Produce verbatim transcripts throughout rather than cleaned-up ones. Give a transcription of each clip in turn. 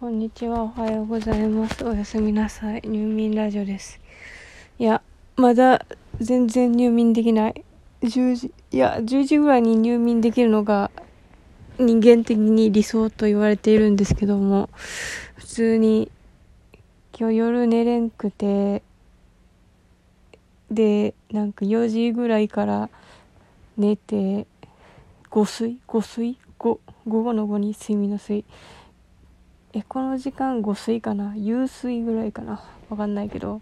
こんにちは、おはようございます。おやすみなさい。入眠ラジオです。いや、まだ全然入眠できない。じゅうじ、いやじゅうじぐらいに入眠できるのが人間的に理想と言われているんですけども、普通に今日夜寝れんくて、でなんかよじぐらいから寝て、午睡午睡午午後の午に睡眠の睡、えこの時間午睡かな、夕睡ぐらいかな、わかんないけど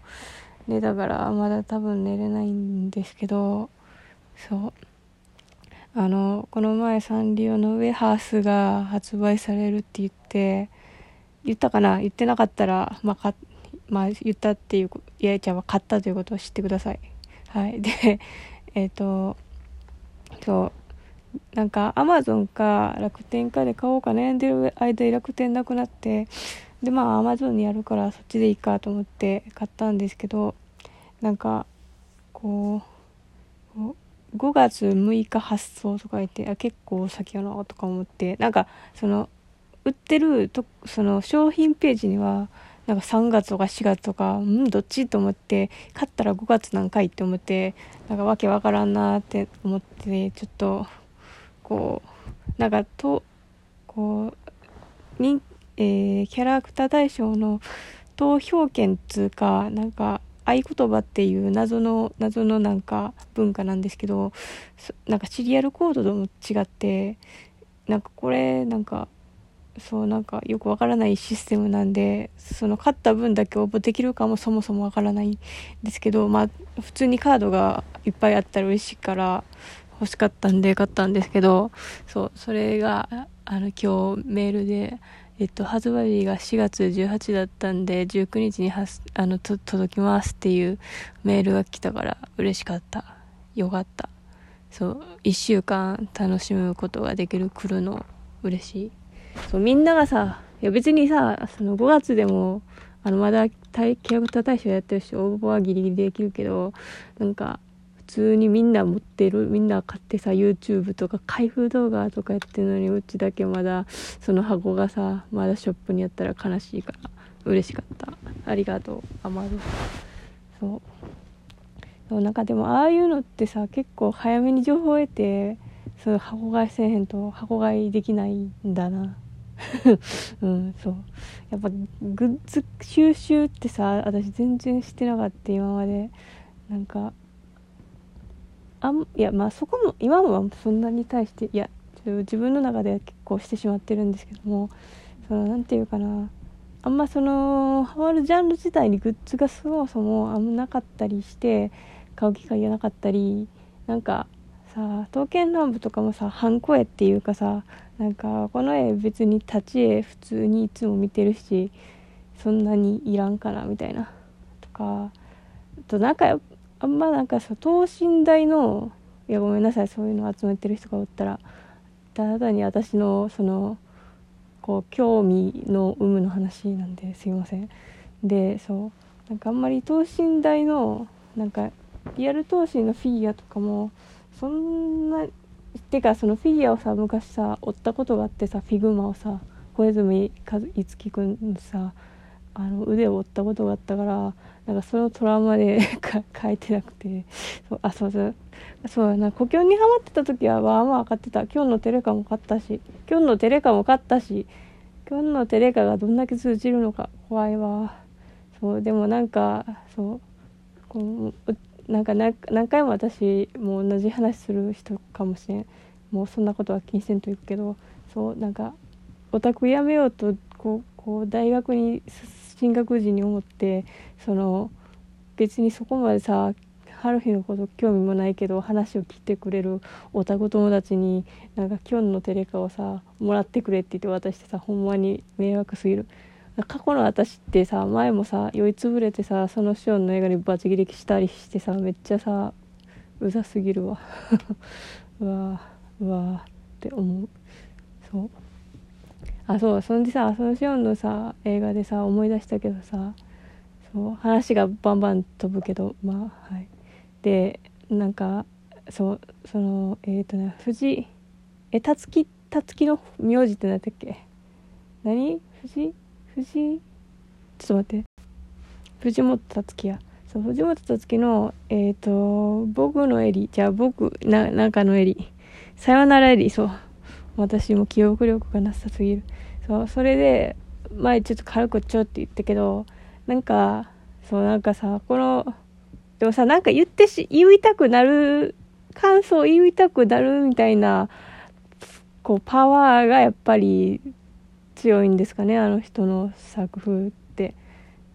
寝たから、まだ多分寝れないんですけど、そう、あのこの前サンリオのウェハースが発売されるって言って言ったかな、言ってなかったらまあ買って、まあ、言ったっていう八重ちゃんは買ったということを知ってください。はい。で、えっと、そう、なんかアマゾンか楽天かで買おうか悩んでる間に楽天なくなって、で、まあアマゾンにやるからそっちでいいかと思って買ったんですけど、なんか、こう、ごがつむいか発送とか言って、あ、結構先やなとか思って、なんか、その、売ってると、その商品ページには、なんかさんがつとかしがつとか、うん、どっちと思って、買ったらごがつなんかいって思って、なんかわけわからんなって思って、ちょっと、こう、なんかと、こう、に、えー、キャラクター大賞の投票権つうか、なんか合言葉っていう謎の、謎のなんか文化なんですけど、なんかシリアルコードとも違って、なんかこれ、なんか、そうなんかよくわからないシステムなんで、その買った分だけ応募できるかもそもそもわからないんですけど、まあ普通にカードがいっぱいあったら嬉しいから欲しかったんで買ったんですけど、そうそれがあの今日メールで、えっと発売日がしがつじゅうはちにちだったんでじゅうくにちにはすあのと届きますっていうメールが来たから嬉しかった、よかった。そういっしゅうかん楽しむことができる、来るの嬉しい。そうみんながさ、いや別にさ、そのごがつでもあのまだ大キャラクター大賞やってるし応募はギリギリできるけど、なんか普通にみんな持ってる、みんな買ってさ YouTube とか開封動画とかやってるのに、うちだけまだその箱がさまだショップにあったら悲しいから、嬉しかった、ありがとうアマゾン。そうそう、なんかでもああいうのってさ結構早めに情報を得て、そういう箱買いせえへんと箱買いできないんだなうん、そうやっぱグッズ収集ってさ私全然してなかった今まで。なんかあんいやまあそこも今もそんなに対して、いや自分の中では結構してしまってるんですけども、そのなんていうかな、あんまそのハマるジャンル自体にグッズがそもそもあんまなかったりして、買う機会がなかったり、なんかさ刀剣乱舞とかもさハンコ絵っていうかさ、なんかこの絵別に立ち絵普通にいつも見てるしそんなにいらんかなみたいなとか、あとなんかあんまなんかさ等身大の、いやごめんなさい、そういうのを集めてる人がおったらただに私のそのこう興味の有無の話なんですいません。でそうなんかあんまり等身大のなんかリアル等身のフィギュアとかもそんな、てかそのフィギュアをさ昔さ追ったことがあってさ、フィグマをさ小泉一樹くんのさあの腕を折ったことがあったから、なんかそのトラウマで書いてなくて、そうあそうそうそうやな、故郷にハマってた時はまあまあ買ってた。今日のテレカも買ったし今日のテレカも買ったし今日のテレカがどんだけ通じるのか怖いわ。そうでもなんかそうこうなんか何回も私も同じ話する人かもしれん、もうそんなことは気にせんといくけど、そうなんかオタクやめようとこうこう大学に進学時に思って、その別にそこまでさ春日のこと興味もないけど話を聞いてくれるオタク友達になんか今日のテレカをさもらってくれって言って渡してさ、ほんまに迷惑すぎる。過去の私ってさ前もさ酔いつぶれてさそのシオンの映画にバチ切りしたりしてさ、めっちゃさうざすぎるわうわうわって思う。そうあそうそんでさそのシオンのさ映画でさ思い出したけどさ、そう話がバンバン飛ぶけどまあはいで、なんかそうそのえっ、ー、とね藤えたつきたつきの名字って何だったっけ、何藤藤ちょっと待って藤本達樹やそう藤本達樹のえっ、ー、と僕のエリじゃあ僕ななんかのエリさよならエリそう私も記憶力がなさすぎるそうそれで前ちょっと軽くちょって言ったけどなんかそうなんかさこのでもさなんか言ってし言いたくなる感想言いたくなるみたいなこうパワーがやっぱり強いんですかねあの人の作風って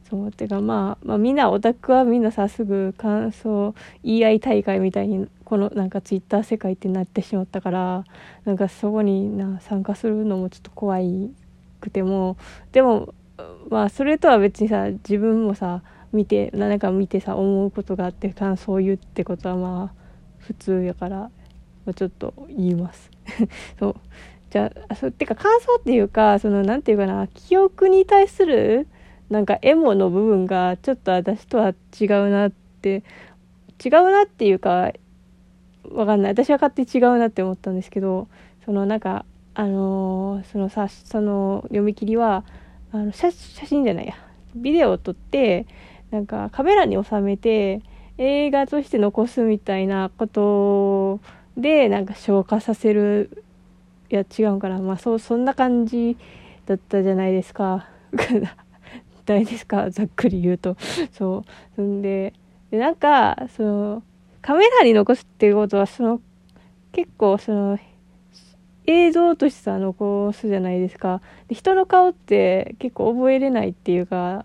そうてかまあ、まあ、みんなオタクはみんなさすぐ感想言い合い大会みたいにこのなんかツイッター世界ってなってしまったからなんかそこにな参加するのもちょっと怖くてもでもまあそれとは別にさ自分もさ見て何か見てさ思うことがあって感想を言うってことはまあ普通やから、まあ、ちょっと言いますそうじゃあそてか感想っていうかそのなんていうかな記憶に対するなんかエモの部分がちょっと私とは違うなって違うなっていうかわかんない私は勝手に違うなって思ったんですけどそのなんかあのー、そのさその読み切りはあの 写, 写真じゃないやビデオを撮ってなんかカメラに収めて映画として残すみたいなことでなんか消化させるいや違うからまあ そ, そんな感じだったじゃないですかないですかざっくり言うとそうそん で, でなんかそのカメラに残すっていうことはその結構その映像としてさ残すじゃないですかで人の顔って結構覚えれないっていうか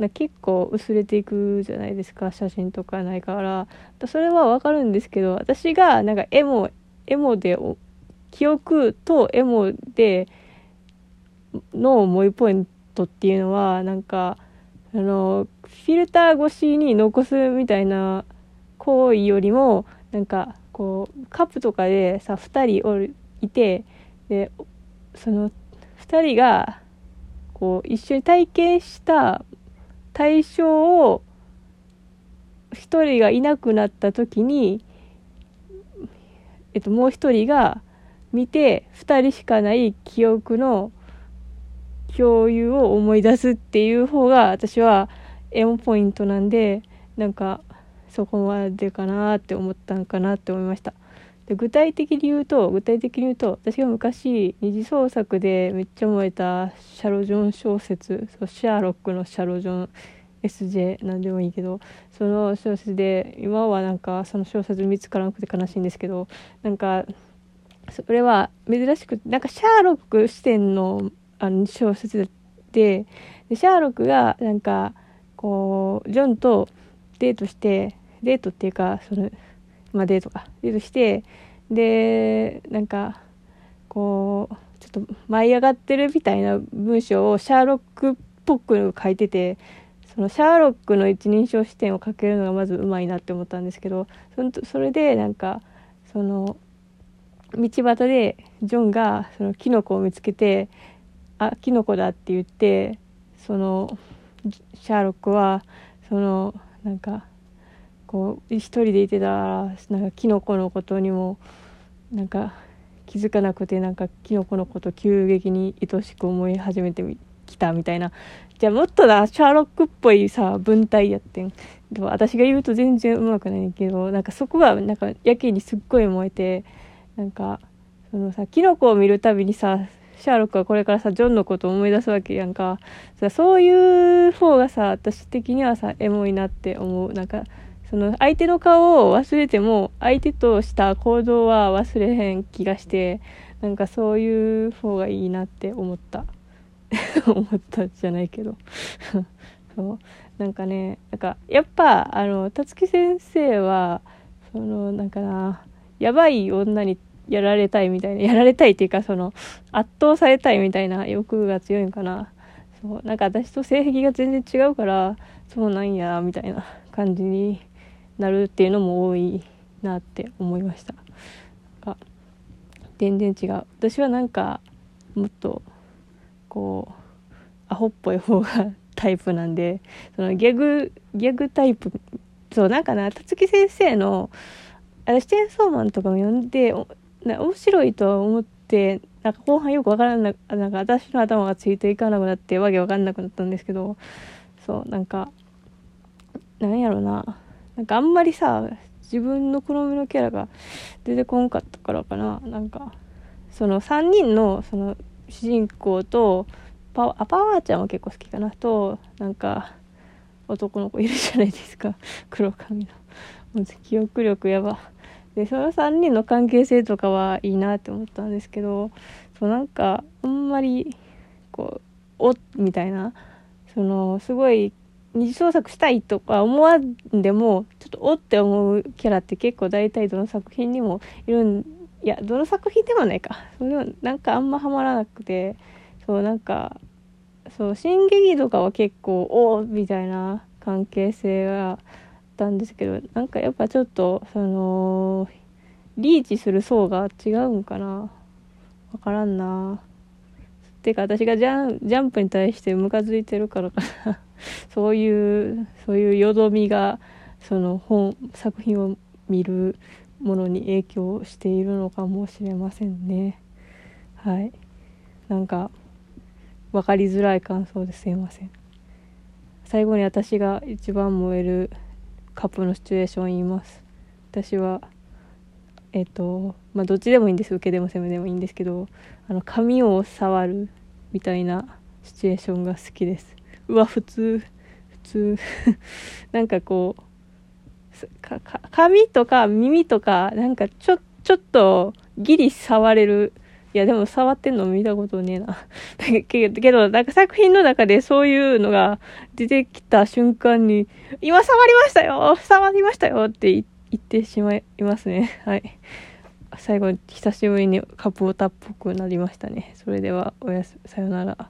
な結構薄れていくじゃないですか写真とかないからそれはわかるんですけど私がなんかエモエモで記憶とエモでの思いポイントっていうのはなんかあのフィルター越しに残すみたいな行為よりもなんかこうカップとかでさふたりおるいてでそのふたりがこう一緒に体験した対象をひとりがいなくなった時に、えっと、もうひとりが見てふたりしかない記憶の共有を思い出すっていう方が私はエモポイントなんでなんかそこまでかなって思ったんかなって思いました。で具体的に言うと具体的に言うと私が昔二次創作でめっちゃ燃えたシャロジョン小説そうシャーロックのシャロジョン エスジェー なんでもいいけどその小説で今はなんかその小説見つからなくて悲しいんですけどなんかそれは珍しくなんかシャーロック視点 の, あの小説 で, でシャーロックがなんかこうジョンとデートしてデートっていうかそのまあ、デートかデートしてでなんかこうちょっと舞い上がってるみたいな文章をシャーロックっぽく書いててそのシャーロックの一人称視点を書けるのがまずうまいなって思ったんですけど そ, それでなんかその道端でジョンがそのキノコを見つけてあキノコだって言ってそのシャーロックはそのなんかこう一人でいてたらなんかキノコのことにもなんか気づかなくてなんかキノコのこと急激に愛しく思い始めてきたみたいなじゃあもっとなシャーロックっぽいさ文体やってんでも私が言うと全然うまくないけどなんかそこがなんかやけにすっごい燃えてなんかそのさキノコを見るたびにさシャーロックはこれからさジョンのことを思い出すわけやんかそういう方がさ私的にはさエモいなって思うなんかその相手の顔を忘れても相手とした行動は忘れへん気がしてなんかそういう方がいいなって思った思ったじゃないけどそうなんかねなんかやっぱあのたつき先生はそのなんかなやばい女にやられたいみたいなやられたいっていうかその圧倒されたいみたいな欲が強いんかなそうなんか私と性癖が全然違うからそうなんやみたいな感じになるっていうのも多いなって思いました。なんか全然違う。私はなんかもっとこうアホっぽい方がタイプなんで、そのギャグギャグタイプ、そうなんかなたつき先生の私チェンソーマンとかも読んでな面白いと思ってなんか後半よくわからなく、なんか私の頭がついていかなくなってわけわかんなくなったんですけど、そうなんかなんやろな、なんかあんまりさ自分の好みのキャラが出てこんかったからかな、なんかそのさんにんのその主人公とパワー、あ、パワーちゃんは結構好きかなと、なんか男の子いるじゃないですか、黒髪の、もう記憶力やばで、そのさんにんの関係性とかはいいなって思ったんですけど、そうなんかあんまりこうおっみたいな、そのすごい二次創作したいとか思わんでもちょっとおって思うキャラって結構大体どの作品にもいるん、いやどの作品でもないか、それはなんかあんまハマらなくて、そうなんかそう新劇とかは結構おみたいな関係性がたんですけど、なんかやっぱちょっとそのリーチする層が違うんかな、わからんな。てか私がジャン、ジャンプに対してムカついてるからかなそういうそういうよどみがその本作品を見るものに影響しているのかもしれませんね。はい、なんかわかりづらい感想ですいません。最後に私が一番燃えるカップのシチュエーション言います。私はえっとまあどっちでもいいんです、受けでも攻めでもいいんですけど、あの髪を触るみたいなシチュエーションが好きです。うわ普通普通なんかこうかか髪とか耳とかなんかちょちょっとギリ触れる、いやでも触ってんの見たことねえなけどなんか作品の中でそういうのが出てきた瞬間に今触りましたよ触りましたよって言ってしまいますね。はい、最後久しぶりにカポータっぽくなりましたね。それではおやす、さよなら。